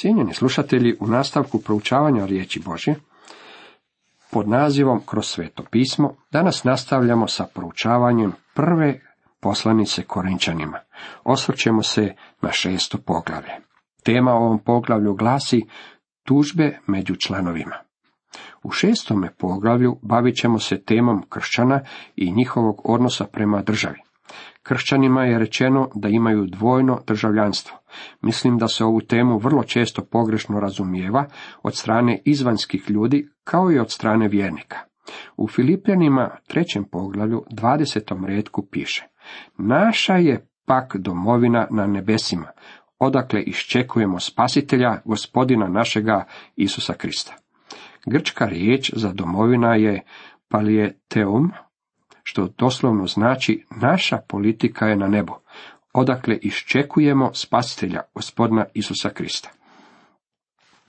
Cijenjeni slušatelji, u nastavku proučavanja riječi Božje pod nazivom Kroz sveto pismo danas nastavljamo sa proučavanjem prve poslanice Korinćanima. Osvrćemo se na 6. poglavlje. Tema ovom poglavlju glasi tužbe među članovima. U 6. poglavlju bavit ćemo se temom kršćana i njihovog odnosa prema državi. Kršćanima je rečeno da imaju dvojno državljanstvo. Mislim da se ovu temu vrlo često pogrešno razumijeva od strane izvanjskih ljudi kao i od strane vjernika. U Filipijanima 3. poglavlju 20. retku piše: naša je pak domovina na nebesima, odakle iščekujemo spasitelja, gospodina našega Isusa Krista. Grčka riječ za domovina je palieteum, što doslovno znači naša politika je na nebu, odakle iščekujemo spasitelja, gospodina Isusa Krista.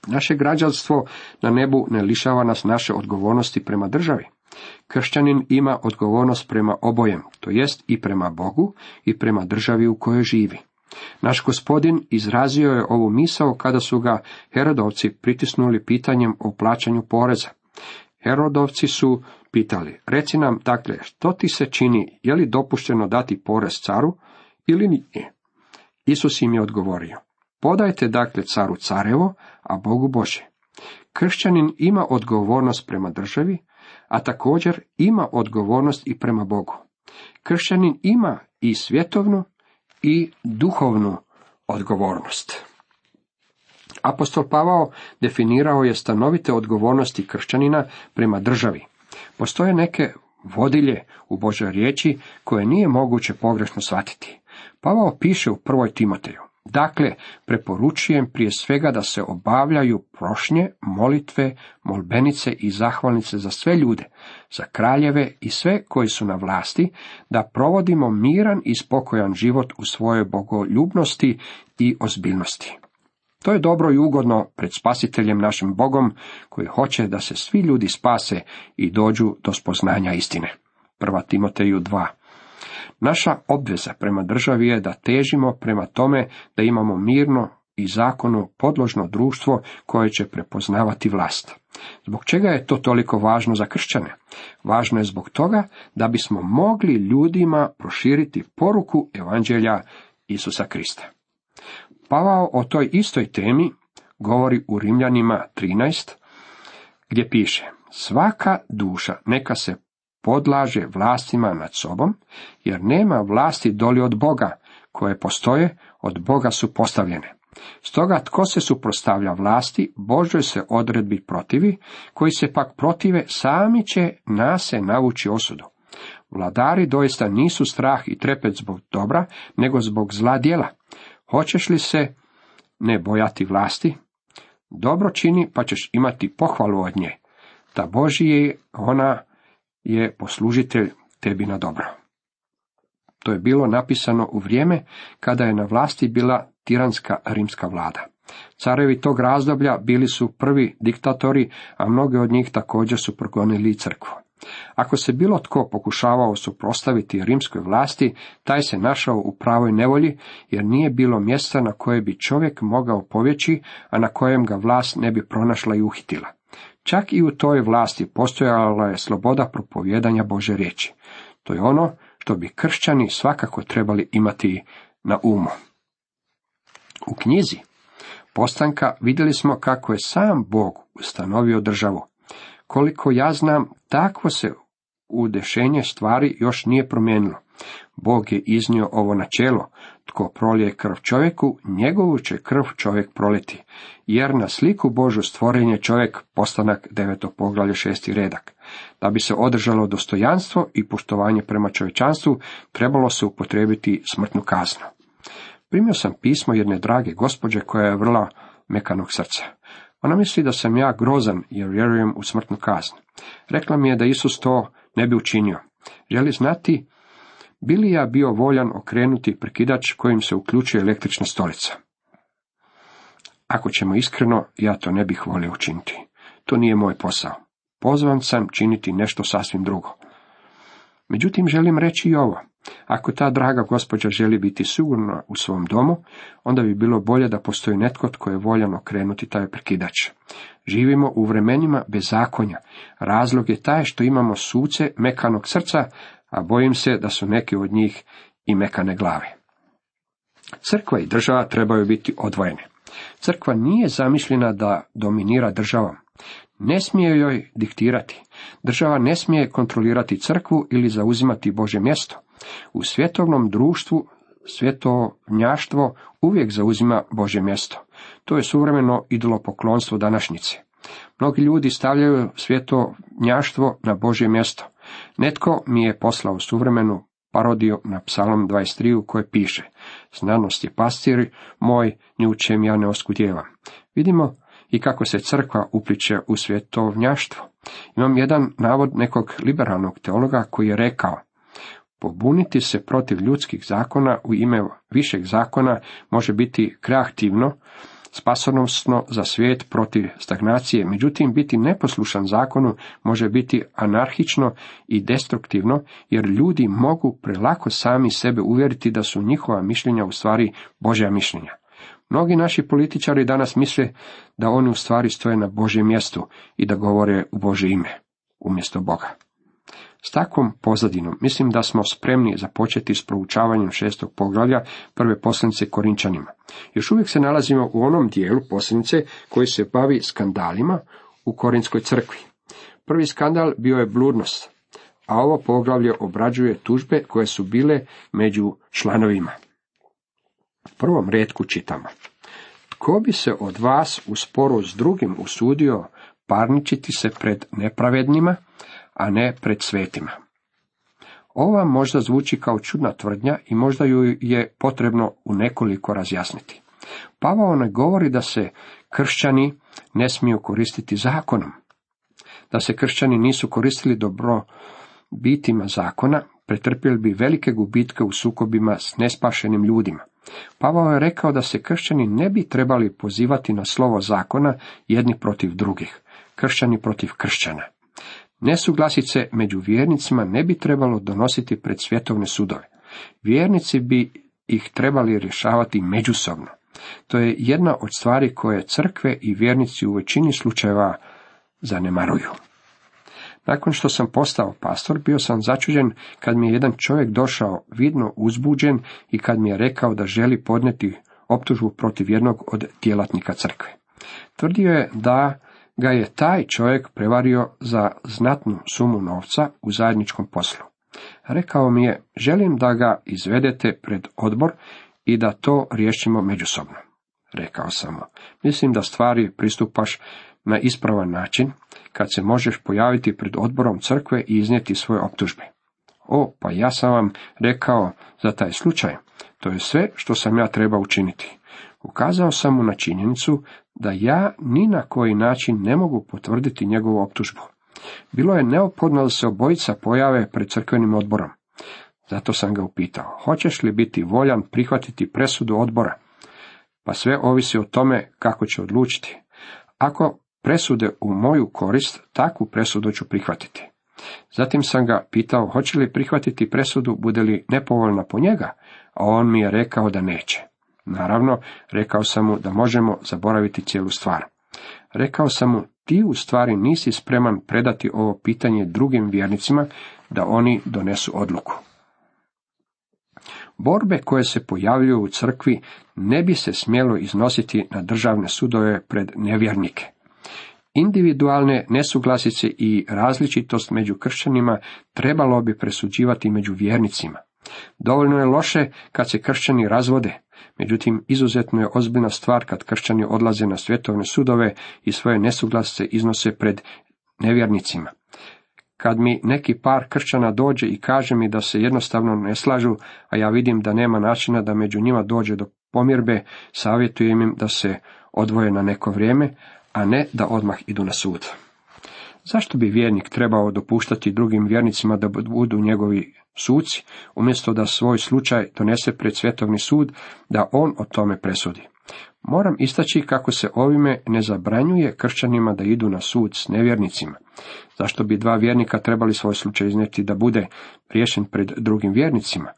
Naše građanstvo na nebu ne lišava nas naše odgovornosti prema državi. Kršćanin ima odgovornost prema obojem, to jest i prema Bogu i prema državi u kojoj živi. Naš gospodin izrazio je ovu misao kada su ga Herodovci pritisnuli pitanjem o plaćanju poreza. Herodovci su pitali: reci nam dakle, što ti se čini, je li dopušteno dati porez caru ili nije? Isus im je odgovorio: podajte dakle caru carevo, a Bogu Božje. Kršćanin ima odgovornost prema državi, a također ima odgovornost i prema Bogu. Kršćanin ima i svjetovnu i duhovnu odgovornost. Apostol Pavao definirao je stanovite odgovornosti kršćanina prema državi. Postoje neke vodilje u Božoj riječi koje nije moguće pogrešno shvatiti. Pavao piše u 1. Timoteju: dakle, preporučujem prije svega da se obavljaju prošnje, molitve, molbenice i zahvalnice za sve ljude, za kraljeve i sve koji su na vlasti, da provodimo miran i spokojan život u svojoj bogoljubnosti i ozbiljnosti. To je dobro i ugodno pred spasiteljem našim Bogom, koji hoće da se svi ljudi spase i dođu do spoznanja istine. 1. Timoteju 2. Naša obveza prema državi je da težimo prema tome da imamo mirno i zakonu podložno društvo koje će prepoznavati vlast. Zbog čega je to toliko važno za kršćane? Važno je zbog toga da bismo mogli ljudima proširiti poruku evanđelja Isusa Krista. Pavao o toj istoj temi govori u Rimljanima 13, gdje piše: svaka duša neka se podlaže vlastima nad sobom, jer nema vlasti doli od Boga, koje postoje, od Boga su postavljene. Stoga tko se suprotstavlja vlasti, Božoj se odredbi protivi, koji se pak protive, sami će nase navući osudu. Vladari doista nisu strah i trepet zbog dobra, nego zbog zla djela. Hoćeš li se ne bojati vlasti? Dobro čini, pa ćeš imati pohvalu od nje. Ta Božije, ona je poslužitelj tebi na dobro. To je bilo napisano u vrijeme kada je na vlasti bila tiranska rimska vlada. Carevi tog razdoblja bili su prvi diktatori, a mnogi od njih također su progonili crkvu. Ako se bilo tko pokušavao suprotstaviti rimskoj vlasti, taj se našao u pravoj nevolji, jer nije bilo mjesta na koje bi čovjek mogao pobjeći, a na kojem ga vlast ne bi pronašla i uhitila. Čak i u toj vlasti postojala je sloboda propovijedanja Božje riječi. To je ono što bi kršćani svakako trebali imati na umu. U knjizi Postanka vidjeli smo kako je sam Bog ustanovio državu. Koliko ja znam, takvo se udešenje stvari još nije promijenilo. Bog je iznio ovo načelo: tko prolije krv čovjeku, njegovu će krv čovjek proliti, jer na sliku Božju stvoren je čovjek, Postanak 9. poglavlje 6. redak. Da bi se održalo dostojanstvo i poštovanje prema čovječanstvu, trebalo se upotrijebiti smrtnu kaznu. Primio sam pismo jedne drage gospođe koja je vrlo mekanog srca. Ona misli da sam ja grozan jer vjerujem u smrtnu kaznu. Rekla mi je da Isus to ne bi učinio. Želi znati bi li ja bio voljan okrenuti prekidač kojim se uključuje električna stolica. Ako ćemo iskreno, ja to ne bih volio učiniti. To nije moj posao. Pozvan sam činiti nešto sasvim drugo. Međutim, želim reći i ovo. Ako ta draga gospođa želi biti sigurna u svom domu, onda bi bilo bolje da postoji netko tko je voljan okrenuti taj prekidač. Živimo u vremenima bezakonja. Razlog je taj što imamo suce mekanog srca, a bojim se da su neki od njih i mekane glave. Crkva i država trebaju biti odvojene. Crkva nije zamišljena da dominira državom. Ne smije joj diktirati. Država ne smije kontrolirati crkvu ili zauzimati Božje mjesto. U svjetovnom društvu svjetovnjaštvo uvijek zauzima Božje mjesto. To je suvremeno idolopoklonstvo današnjice. Mnogi ljudi stavljaju svjetovnjaštvo na Božje mjesto. Netko mi je poslao suvremenu parodiju na Psalm 23 u kojoj piše: znanost je pastir moj, ni u čem ja ne oskudijevam. Vidimo i kako se crkva upliče u svjetovnjaštvo. Imam jedan navod nekog liberalnog teologa koji je rekao: pobuniti se protiv ljudskih zakona u ime višeg zakona može biti kreativno, spasonosno za svijet protiv stagnacije, međutim biti neposlušan zakonu može biti anarhično i destruktivno, jer ljudi mogu prelako sami sebe uvjeriti da su njihova mišljenja u stvari Božja mišljenja. Mnogi naši političari danas misle da oni u stvari stoje na Božjem mjestu i da govore u Božje ime, umjesto Boga. S takvom pozadinom mislim da smo spremni započeti s proučavanjem 6. poglavlja prve poslanice Korinćanima. Još uvijek se nalazimo u onom dijelu poslanice koji se bavi skandalima u Korinskoj crkvi. Prvi skandal bio je bludnost, a ovo poglavlje obrađuje tužbe koje su bile među članovima. Prvom retku čitamo: tko bi se od vas u sporu s drugim usudio parničiti se pred nepravednima, a ne pred svetima? Ova možda zvuči kao čudna tvrdnja i možda ju je potrebno u nekoliko razjasniti. Pavao ne govori da se kršćani ne smiju koristiti zakonom. Da se kršćani nisu koristili dobrobitima zakona, pretrpjeli bi velike gubitke u sukobima s nespašenim ljudima. Pavao je rekao da se kršćani ne bi trebali pozivati na slovo zakona jedni protiv drugih, kršćani protiv kršćana. Nesuglasice među vjernicima ne bi trebalo donositi pred svjetovne sudove. Vjernici bi ih trebali rješavati međusobno. To je jedna od stvari koje crkve i vjernici u većini slučajeva zanemaruju. Nakon što sam postao pastor, bio sam začuđen kad mi je jedan čovjek došao vidno uzbuđen i kad mi je rekao da želi podnijeti optužbu protiv jednog od djelatnika crkve. Tvrdio je da ga je taj čovjek prevario za znatnu sumu novca u zajedničkom poslu. Rekao mi je: želim da ga izvedete pred odbor i da to riješimo međusobno. Rekao sam mu: mislim da stvari pristupaš na ispravan način, kad se možeš pojaviti pred odborom crkve i iznijeti svoje optužbe. O, pa ja sam vam rekao za taj slučaj, to je sve što sam ja trebao učiniti. Ukazao sam mu na činjenicu da ja ni na koji način ne mogu potvrditi njegovu optužbu. Bilo je neophodno da se obojica pojave pred crkvenim odborom. Zato sam ga upitao: hoćeš li biti voljan prihvatiti presudu odbora? Pa sve ovisi o tome kako će odlučiti. Ako presude u moju korist, takvu presudu ću prihvatiti. Zatim sam ga pitao hoće li prihvatiti presudu bude li nepovoljna po njega, a on mi je rekao da neće. Naravno, rekao sam mu da možemo zaboraviti cijelu stvar. Rekao sam mu: ti u stvari nisi spreman predati ovo pitanje drugim vjernicima da oni donesu odluku. Borbe koje se pojavljuju u crkvi ne bi se smjelo iznositi na državne sudove pred nevjernike. Individualne nesuglasice i različitost među kršćanima trebalo bi presuđivati među vjernicima. Dovoljno je loše kad se kršćani razvode, međutim izuzetno je ozbiljna stvar kad kršćani odlaze na svjetovne sudove i svoje nesuglasice iznose pred nevjernicima. Kad mi neki par kršćana dođe i kaže mi da se jednostavno ne slažu, a ja vidim da nema načina da među njima dođe do pomirbe, savjetujem im da se odvoje na neko vrijeme, a ne da odmah idu na sud. Zašto bi vjernik trebao dopuštati drugim vjernicima da budu njegovi suci, umjesto da svoj slučaj donese pred svjetovni sud, da on o tome presudi? Moram istaći kako se ovime ne zabranjuje kršćanima da idu na sud s nevjernicima. Zašto bi dva vjernika trebali svoj slučaj iznijeti da bude riješen pred drugim vjernicima?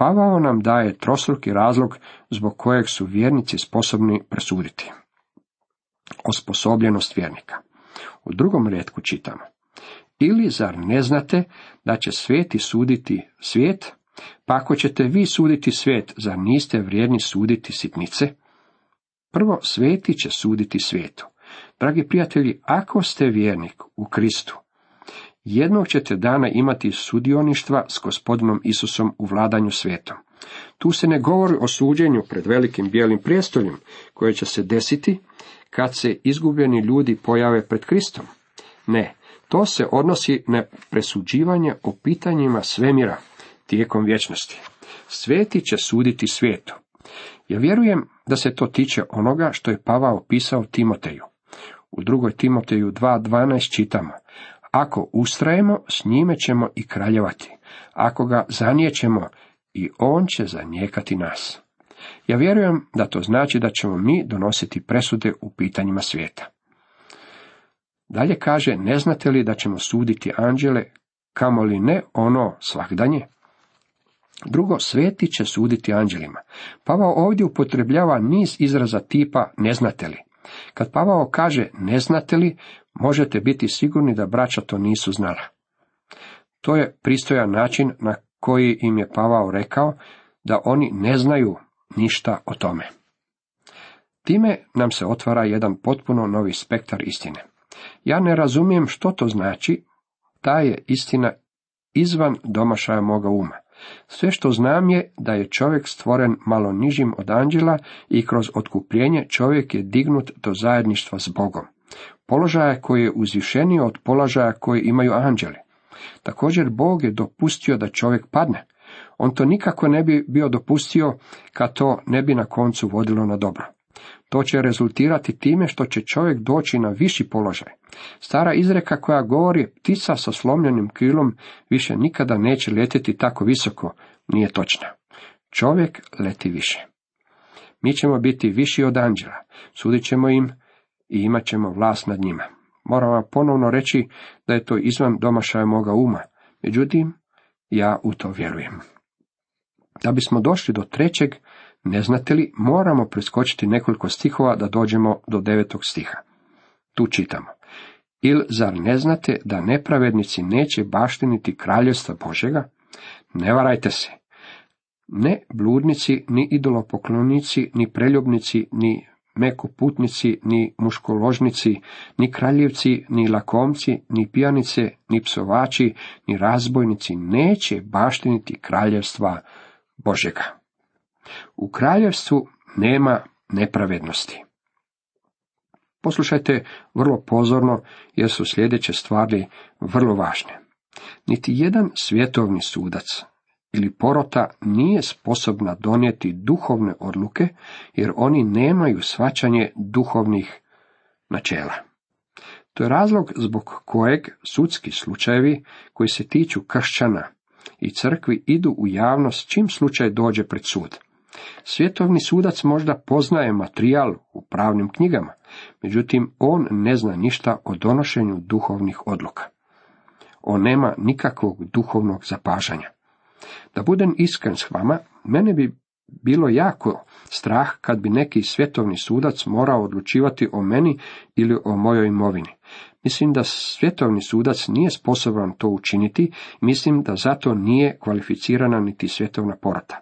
Pavao nam daje trostruki razlog zbog kojeg su vjernici sposobni presuditi. Osposobljenost vjernika. U drugom retku čitamo. Ili zar ne znate da će svijeti suditi svijet, pa ako ćete vi suditi svijet, zar niste vrijedni suditi sitnice? Prvo, svijeti će suditi svijetu. Dragi prijatelji, ako ste vjernik u Kristu, jednog ćete dana imati sudioništva s gospodinom Isusom u vladanju svijetom. Tu se ne govori o suđenju pred velikim bijelim prijestoljem, koje će se desiti kad se izgubljeni ljudi pojave pred Kristom. Ne, to se odnosi na presuđivanje o pitanjima svemira tijekom vječnosti. Sveti će suditi svijetu. Ja vjerujem da se to tiče onoga što je Pavao pisao Timoteju. U 2. Timoteju 2.12 čitamo. Ako ustrajemo, s njime ćemo i kraljevati. Ako ga zanijećemo, i on će zanijekati nas. Ja vjerujem da to znači da ćemo mi donositi presude u pitanjima svijeta. Dalje kaže, ne znate li da ćemo suditi anđele, kamoli ne ono svagdanje? Drugo, sveti će suditi anđelima. Pavao ovdje upotrebljava niz izraza tipa ne znate li. Kad Pavao kaže ne znate li, možete biti sigurni da braća to nisu znala. To je pristojan način na koji im je Pavao rekao da oni ne znaju ništa o tome. Time nam se otvara jedan potpuno novi spektar istine. Ja ne razumijem što to znači, ta je istina izvan domašaja moga uma. Sve što znam je da je čovjek stvoren malo nižim od anđela i kroz otkupljenje čovjek je dignut do zajedništva s Bogom. Položaja koji je uzvišeniji od položaja koji imaju anđeli. Također Bog je dopustio da čovjek padne. On to nikako ne bi bio dopustio kad to ne bi na koncu vodilo na dobro. To će rezultirati time što će čovjek doći na viši položaj. Stara izreka koja govori ptica sa slomljenim krilom više nikada neće letjeti tako visoko, nije točna. Čovjek leti više. Mi ćemo biti viši od anđela, sudit ćemo im i imat ćemo vlast nad njima. Moram vam ponovno reći da je to izvan domašaja moga uma, međutim, ja u to vjerujem. Da bismo došli do trećeg, ne znate li, moramo preskočiti nekoliko stihova da dođemo do 9. stiha. Tu čitamo. Il zar ne znate da nepravednici neće baštiniti kraljevstva Božjega? Ne varajte se. Ne bludnici, ni idolopoklonici, ni preljubnici, ni mekoputnici, ni muškoložnici, ni kraljevci, ni lakomci, ni pijanice, ni psovači, ni razbojnici neće baštiniti kraljevstva Božjega. U kraljevstvu nema nepravednosti. Poslušajte vrlo pozorno, jer su sljedeće stvari vrlo važne. Niti jedan svjetovni sudac ili porota nije sposobna donijeti duhovne odluke, jer oni nemaju shvaćanje duhovnih načela. To je razlog zbog kojeg sudski slučajevi koji se tiču kršćana i crkvi idu u javnost čim slučaj dođe pred sud. Svjetovni sudac možda poznaje materijal u pravnim knjigama, međutim on ne zna ništa o donošenju duhovnih odluka. On nema nikakvog duhovnog zapažanja. Da budem iskren s vama, mene bi bilo jako strah kad bi neki svjetovni sudac morao odlučivati o meni ili o mojoj imovini. Mislim da svjetovni sudac nije sposoban to učiniti, mislim da zato nije kvalificirana niti svjetovna porota.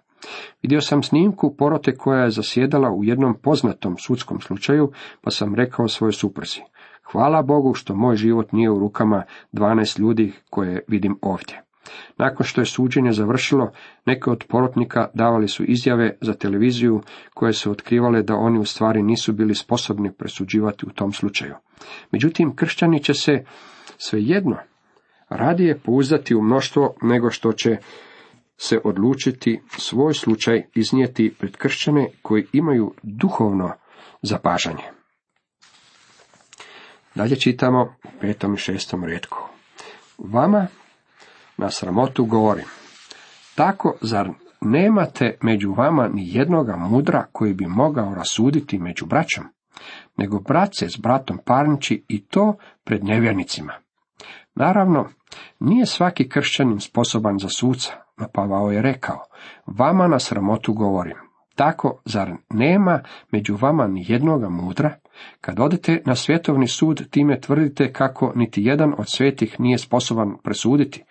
Vidio sam snimku porote koja je zasjedala u jednom poznatom sudskom slučaju, pa sam rekao svojoj supruzi: hvala Bogu što moj život nije u rukama 12 ljudi koje vidim ovdje. Nakon što je suđenje završilo, neke od porotnika davali su izjave za televiziju koje su otkrivale da oni u stvari nisu bili sposobni presuđivati u tom slučaju. Međutim, kršćani će se svejedno radije pouzdati u mnoštvo nego što će se odlučiti svoj slučaj iznijeti pred kršćane koji imaju duhovno zapažanje. Dalje čitamo u 5. i 6. retku. Vama na sramotu govorim, tako zar nemate među vama ni jednoga mudra koji bi mogao rasuditi među braćom, nego brat se s bratom parniči i to pred nevjernicima. Naravno, nije svaki kršćanin sposoban za suca, Pavao je rekao, vama na sramotu govorim, tako zar nema među vama ni jednoga mudra? Kad odete na svjetovni sud, time tvrdite kako niti jedan od svetih nije sposoban presuditi.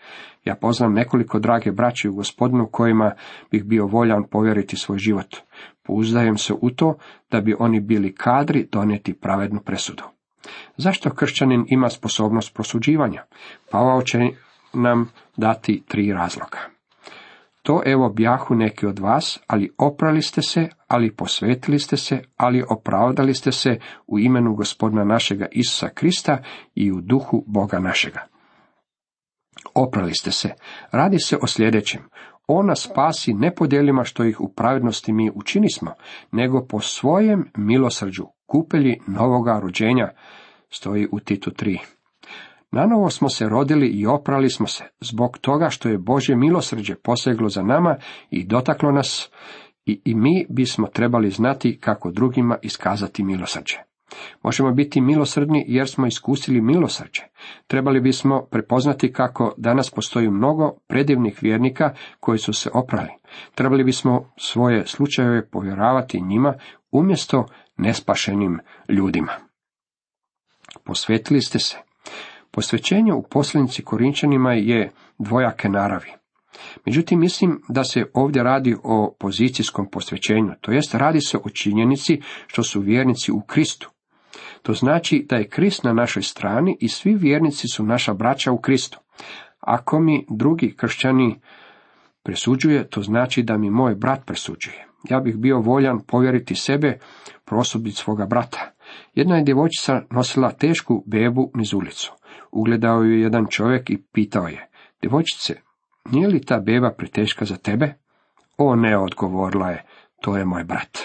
Ja poznam nekoliko drage braće u Gospodinu kojima bih bio voljan povjeriti svoj život. Pouzdajem se u to da bi oni bili kadri donijeti pravednu presudu. Zašto kršćanin ima sposobnost prosuđivanja? Pavao će nam dati 3 razloga. To evo bjahu neki od vas, ali oprali ste se, ali posvetili ste se, ali opravdali ste se u imenu Gospodina našega Isusa Krista i u duhu Boga našega. Oprali ste se. Radi se o sljedećem. On nas spasi ne po djelima što ih u pravednosti mi učinismo, nego po svojem milosrđu, kupelji novoga rođenja, stoji u Titu 3. Nanovo smo se rodili i oprali smo se, zbog toga što je Božje milosrđe poseglo za nama i dotaklo nas, i mi bismo trebali znati kako drugima iskazati milosrđe. Možemo biti milosrdni jer smo iskusili milosrđe. Trebali bismo prepoznati kako danas postoji mnogo predivnih vjernika koji su se oprali. Trebali bismo svoje slučajeve povjeravati njima umjesto nespašenim ljudima. Posvetili ste se. Posvećenje u poslanici Korinćanima je dvojake naravi. Međutim, mislim da se ovdje radi o pozicijskom posvećenju, to jest radi se o činjenici što su vjernici u Kristu. To znači da je Krist na našoj strani i svi vjernici su naša braća u Kristu. Ako mi drugi kršćani presuđuje, to znači da mi moj brat presuđuje. Ja bih bio voljan povjeriti sebe prosudbi svoga brata. Jedna je djevojčica nosila tešku bebu niz ulicu. Ugledao ju je jedan čovjek i pitao je, djevojčice, nije li ta beba preteška za tebe? O ne, odgovorila je, to je moj brat.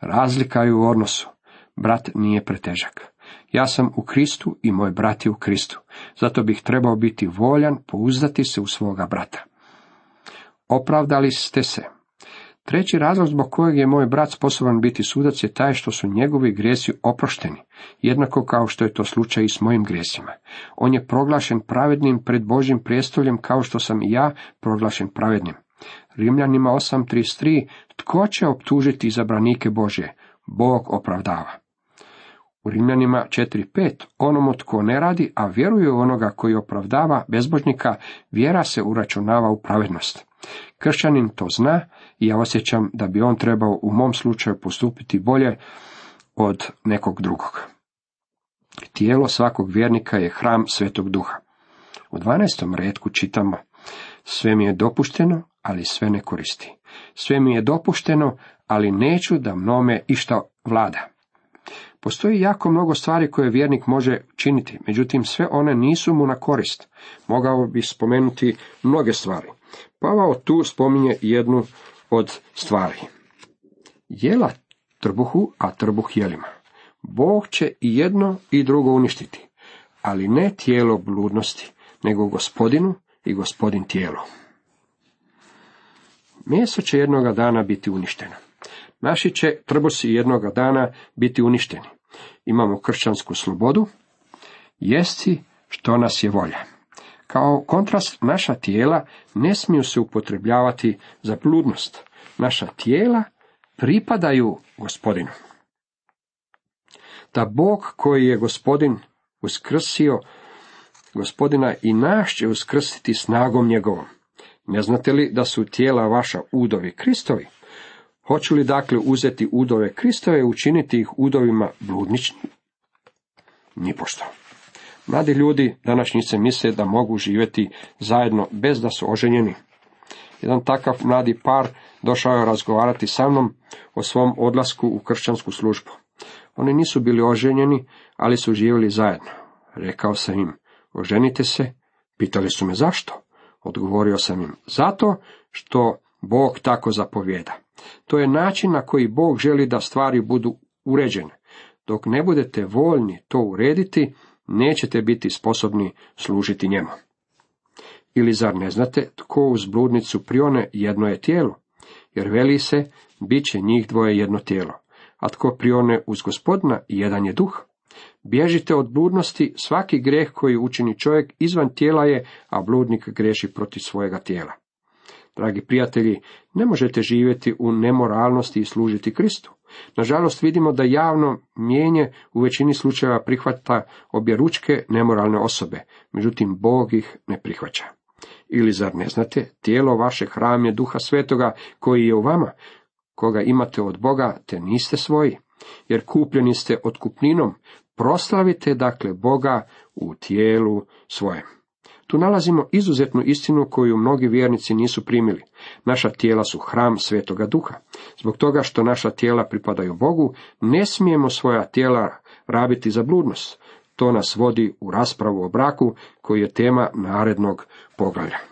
Razlika je u odnosu. Brat nije pretežak. Ja sam u Kristu i moj brat je u Kristu. Zato bih trebao biti voljan pouzdati se u svoga brata. Opravdali ste se. 3. razlog zbog kojeg je moj brat sposoban biti sudac je taj što su njegovi grijesi oprošteni, jednako kao što je to slučaj i s mojim grijesima. On je proglašen pravednim pred Božjim prijestoljem kao što sam i ja proglašen pravednim. Rimljanima 8:33, tko će optužiti izabranike Božje? Bog opravdava. U Rimljanima 4:5, onomu tko ne radi, a vjeruje u onoga koji opravdava bezbožnika, vjera se uračunava u pravednost. Kršćanin to zna i ja osjećam da bi on trebao u mom slučaju postupiti bolje od nekog drugog. Tijelo svakog vjernika je hram Svetog Duha. U 12. retku čitamo, sve mi je dopušteno, ali sve ne koristi. Sve mi je dopušteno, ali neću da mnome išta vlada. Postoji jako mnogo stvari koje vjernik može činiti, međutim sve one nisu mu na korist. Mogao bih spomenuti mnoge stvari. Pavao tu spominje jednu od stvari. Jela trbuhu, a trbuh jelima. Bog će i jedno i drugo uništiti, ali ne tijelo bludnosti, nego Gospodinu i Gospodin tijelo. Meso će jednoga dana biti uništeno. Naši će trbusi jednoga dana biti uništeni. Imamo kršćansku slobodu, jesti što nas je volja. Kao kontrast, naša tijela ne smiju se upotrebljavati za bludnost. Naša tijela pripadaju Gospodinu. Da Bog koji je Gospodin uskrsio Gospodina i nas će uskrsiti snagom njegovom. Ne znate li da su tijela vaša udovi Kristovi? Hoću li dakle uzeti udove Kristove i učiniti ih udovima bludničnim? Nipošto. Mladi ljudi današnjice misle da mogu živjeti zajedno bez da su oženjeni. Jedan takav mladi par došao je razgovarati sa mnom o svom odlasku u kršćansku službu. Oni nisu bili oženjeni, ali su živjeli zajedno. Rekao sam im, oženite se. Pitali su me zašto. Odgovorio sam im, zato što Bog tako zapovijeda. To je način na koji Bog želi da stvari budu uređene. Dok ne budete voljni to urediti, nećete biti sposobni služiti njemu. Ili zar ne znate tko uz bludnicu prione jedno je tijelo? Jer veli se, bit će njih dvoje jedno tijelo. A tko prione uz Gospodina, jedan je duh. Bježite od bludnosti, svaki greh koji učini čovjek izvan tijela je, a bludnik greši protiv svojega tijela. Dragi prijatelji, ne možete živjeti u nemoralnosti i služiti Kristu. Nažalost, vidimo da javno mnijenje u većini slučajeva prihvata objeručke nemoralne osobe, međutim Bog ih ne prihvaća. Ili zar ne znate, tijelo vaše hram je Duha Svetoga koji je u vama, koga imate od Boga, te niste svoji, jer kupljeni ste otkupninom, proslavite dakle Boga u tijelu svojem. Tu nalazimo izuzetnu istinu koju mnogi vjernici nisu primili. Naša tijela su hram Svetoga Duha. Zbog toga što naša tijela pripadaju Bogu, ne smijemo svoja tijela rabiti za bludnost. To nas vodi u raspravu o braku, koji je tema narednog poglavlja.